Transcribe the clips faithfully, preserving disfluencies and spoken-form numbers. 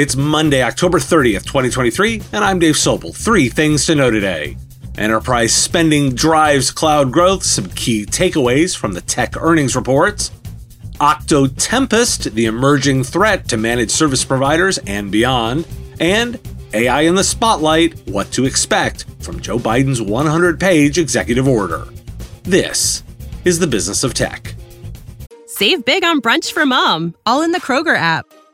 It's Monday, October thirtieth, twenty twenty-three, and I'm Dave Sobel. Three things to know today. Enterprise spending drives cloud growth, some key takeaways from the tech earnings reports. Octo Tempest, the emerging threat to managed service providers and beyond. And A I in the Spotlight, what to expect from Joe Biden's one hundred page executive order. This is the business of tech. Save big on brunch for mom, all in the Kroger app.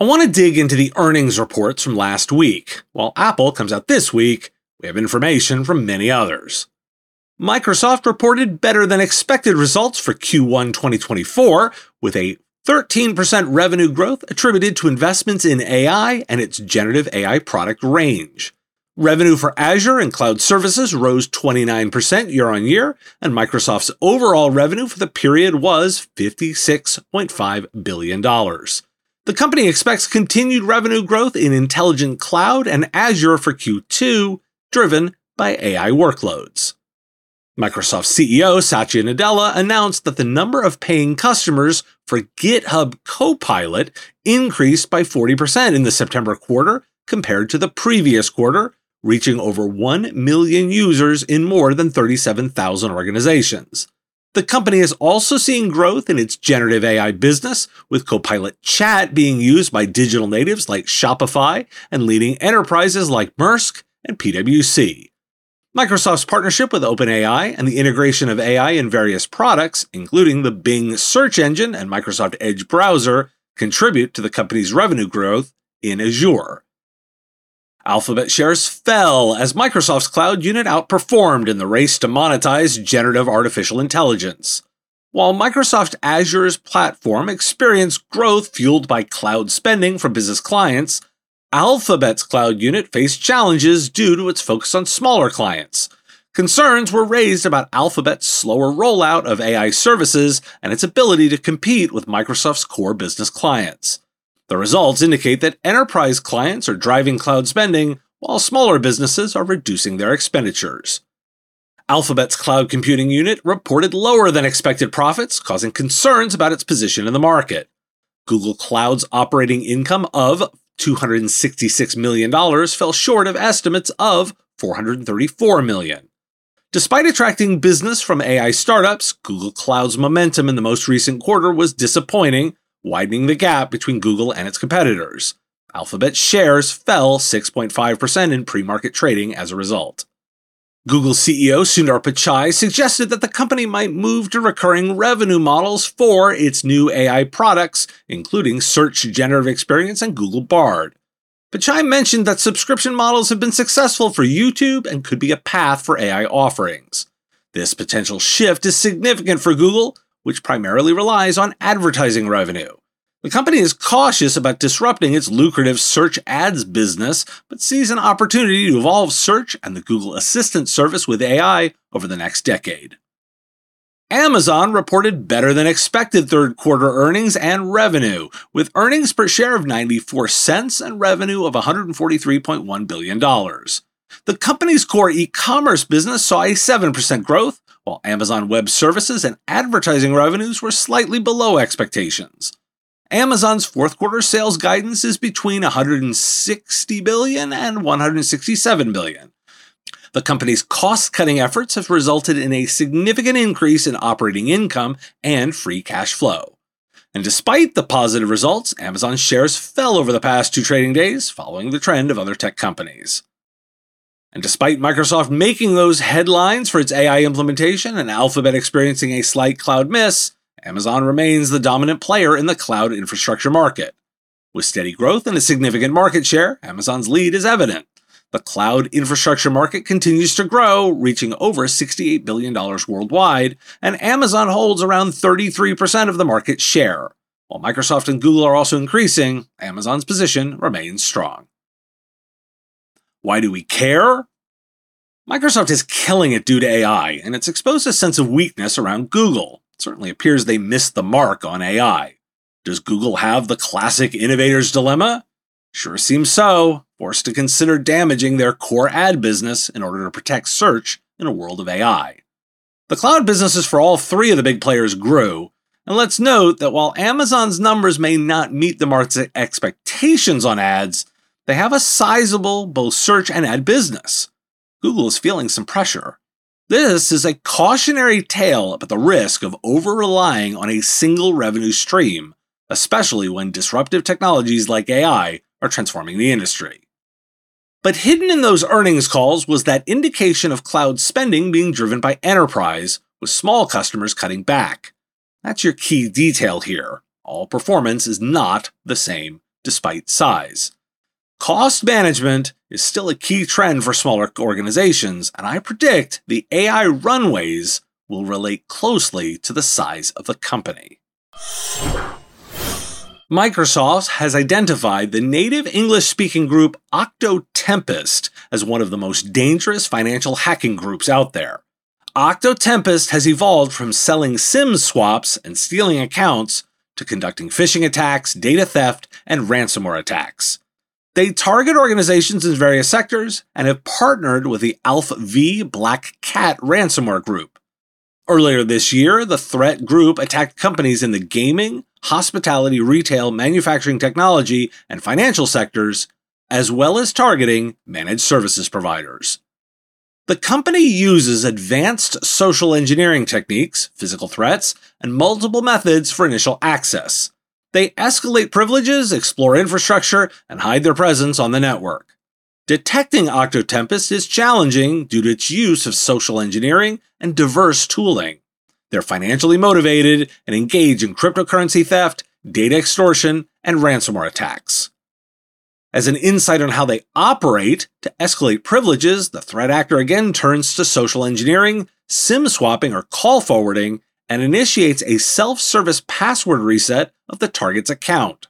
I want to dig into the earnings reports from last week. While Apple comes out this week, we have information from many others. Microsoft reported better than expected results for Q one twenty twenty-four, with a thirteen percent revenue growth attributed to investments in A I and its generative A I product range. Revenue for Azure and cloud services rose twenty-nine percent year-on-year, and Microsoft's overall revenue for the period was fifty-six point five billion dollars. The company expects continued revenue growth in Intelligent Cloud and Azure for Q two, driven by A I workloads. Microsoft C E O Satya Nadella announced that the number of paying customers for GitHub Copilot increased by forty percent in the September quarter compared to the previous quarter, reaching over one million users in more than thirty-seven thousand organizations. The company is also seeing growth in its generative A I business, with Copilot Chat being used by digital natives like Shopify and leading enterprises like Maersk and PwC. Microsoft's partnership with OpenAI and the integration of A I in various products, including the Bing search engine and Microsoft Edge browser, contribute to the company's revenue growth in Azure. Alphabet shares fell as Microsoft's cloud unit outperformed in the race to monetize generative artificial intelligence. While Microsoft Azure's platform experienced growth fueled by cloud spending from business clients, Alphabet's cloud unit faced challenges due to its focus on smaller clients. Concerns were raised about Alphabet's slower rollout of A I services and its ability to compete with Microsoft's core business clients. The results indicate that enterprise clients are driving cloud spending, while smaller businesses are reducing their expenditures. Alphabet's cloud computing unit reported lower than expected profits, causing concerns about its position in the market. Google Cloud's operating income of two hundred sixty-six million dollars fell short of estimates of four hundred thirty-four million dollars. Despite attracting business from A I startups, Google Cloud's momentum in the most recent quarter was disappointing, widening the gap between Google and its competitors. Alphabet shares fell six point five percent in pre-market trading as a result. Google C E O Sundar Pichai suggested that the company might move to recurring revenue models for its new A I products, including Search Generative Experience and Google Bard. Pichai mentioned that subscription models have been successful for YouTube and could be a path for A I offerings. This potential shift is significant for Google, which primarily relies on advertising revenue. The company is cautious about disrupting its lucrative search ads business, but sees an opportunity to evolve search and the Google Assistant service with A I over the next decade. Amazon reported better than expected third quarter earnings and revenue, with earnings per share of ninety-four cents and revenue of one hundred forty-three point one billion dollars. The company's core e-commerce business saw a seven percent growth, while Amazon Web Services and advertising revenues were slightly below expectations. Amazon's fourth quarter sales guidance is between one hundred sixty billion dollars and one hundred sixty-seven billion dollars. The company's cost-cutting efforts have resulted in a significant increase in operating income and free cash flow. And despite the positive results, Amazon shares fell over the past two trading days, following the trend of other tech companies. And despite Microsoft making those headlines for its A I implementation and Alphabet experiencing a slight cloud miss, Amazon remains the dominant player in the cloud infrastructure market. With steady growth and a significant market share, Amazon's lead is evident. The cloud infrastructure market continues to grow, reaching over sixty-eight billion dollars worldwide, and Amazon holds around thirty-three percent of the market share. While Microsoft and Google are also increasing, Amazon's position remains strong. Why do we care? Microsoft is killing it due to A I, and it's exposed a sense of weakness around Google. It certainly appears they missed the mark on A I. Does Google have the classic innovator's dilemma? Sure seems so, forced to consider damaging their core ad business in order to protect search in a world of A I. The cloud businesses for all three of the big players grew, and let's note that while Amazon's numbers may not meet the market's expectations on ads, they have a sizable both search and ad business. Google is feeling some pressure. This is a cautionary tale about the risk of over-relying on a single revenue stream, especially when disruptive technologies like A I are transforming the industry. But hidden in those earnings calls was that indication of cloud spending being driven by enterprise, with small customers cutting back. That's your key detail here. All performance is not the same, despite size. Cost management is still a key trend for smaller organizations, and I predict the A I runways will relate closely to the size of the company. Microsoft has identified the native English-speaking group Octo Tempest as one of the most dangerous financial hacking groups out there. Octo Tempest has evolved from selling SIM swaps and stealing accounts to conducting phishing attacks, data theft, and ransomware attacks. They target organizations in various sectors and have partnered with the Alpha V Black Cat ransomware group. Earlier this year, the threat group attacked companies in the gaming, hospitality, retail, manufacturing, technology, and financial sectors, as well as targeting managed services providers. The company uses advanced social engineering techniques, physical threats, and multiple methods for initial access. They escalate privileges, explore infrastructure, and hide their presence on the network. Detecting Octo Tempest is challenging due to its use of social engineering and diverse tooling. They're financially motivated and engage in cryptocurrency theft, data extortion, and ransomware attacks. As an insight on how they operate, to escalate privileges, the threat actor again turns to social engineering, SIM swapping or call forwarding, and initiates a self-service password reset of the target's account.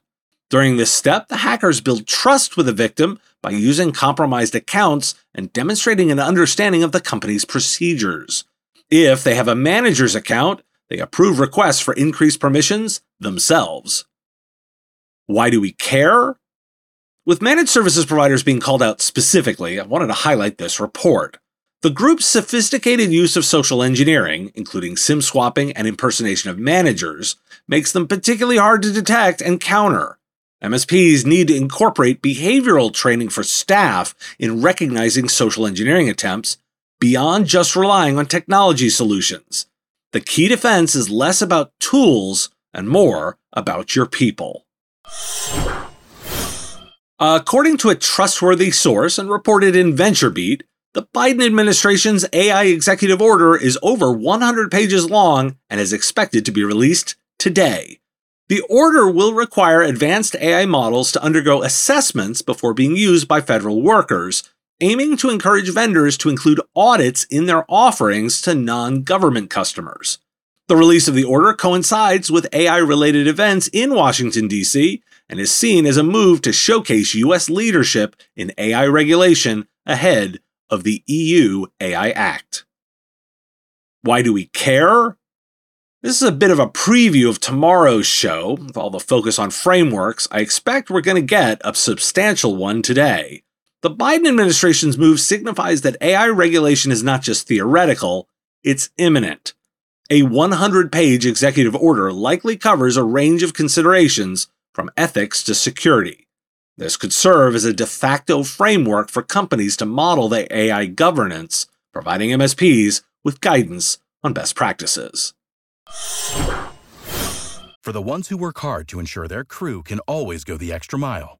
During this step, the hackers build trust with the victim by using compromised accounts and demonstrating an understanding of the company's procedures. If they have a manager's account, they approve requests for increased permissions themselves. Why do we care? With managed services providers being called out specifically, I wanted to highlight this report. The group's sophisticated use of social engineering, including SIM swapping and impersonation of managers, makes them particularly hard to detect and counter. M S Ps need to incorporate behavioral training for staff in recognizing social engineering attempts beyond just relying on technology solutions. The key defense is less about tools and more about your people. According to a trustworthy source and reported in VentureBeat, the Biden administration's A I executive order is over one hundred pages long and is expected to be released today. The order will require advanced A I models to undergo assessments before being used by federal workers, aiming to encourage vendors to include audits in their offerings to non-government customers. The release of the order coincides with A I-related events in Washington, D C, and is seen as a move to showcase U S leadership in A I regulation ahead of the E U A I Act. Why do we care? This is a bit of a preview of tomorrow's show. With all the focus on frameworks, I expect we're going to get a substantial one today. The Biden administration's move signifies that A I regulation is not just theoretical, it's imminent. A one hundred page executive order likely covers a range of considerations, from ethics to security. This could serve as a de facto framework for companies to model their A I governance, providing M S Ps with guidance on best practices. For the ones who work hard to ensure their crew can always go the extra mile,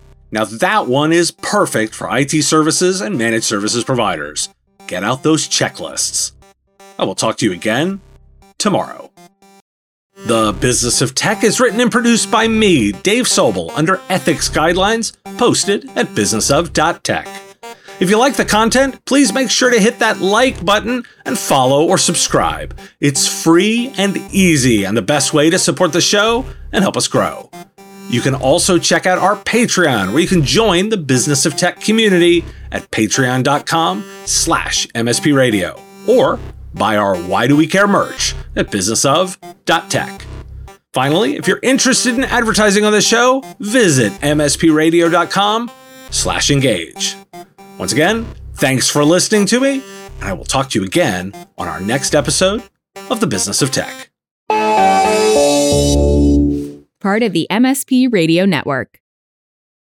Now that one is perfect for I T services and managed services providers. Get out those checklists. I will talk to you again tomorrow. The Business of Tech is written and produced by me, Dave Sobel, under ethics guidelines posted at business of dot tech. If you like the content, please make sure to hit that like button and follow or subscribe. It's free and easy and the best way to support the show and help us grow. You can also check out our Patreon, where you can join the Business of Tech community at patreon dot com slash M S P radio or buy our Why Do We Care merch at business of dot tech. Finally, if you're interested in advertising on the show, visit M S P radio dot com slash engage. Once again, thanks for listening to me, and I will talk to you again on our next episode of The Business of Tech. Part of the M S P Radio Network.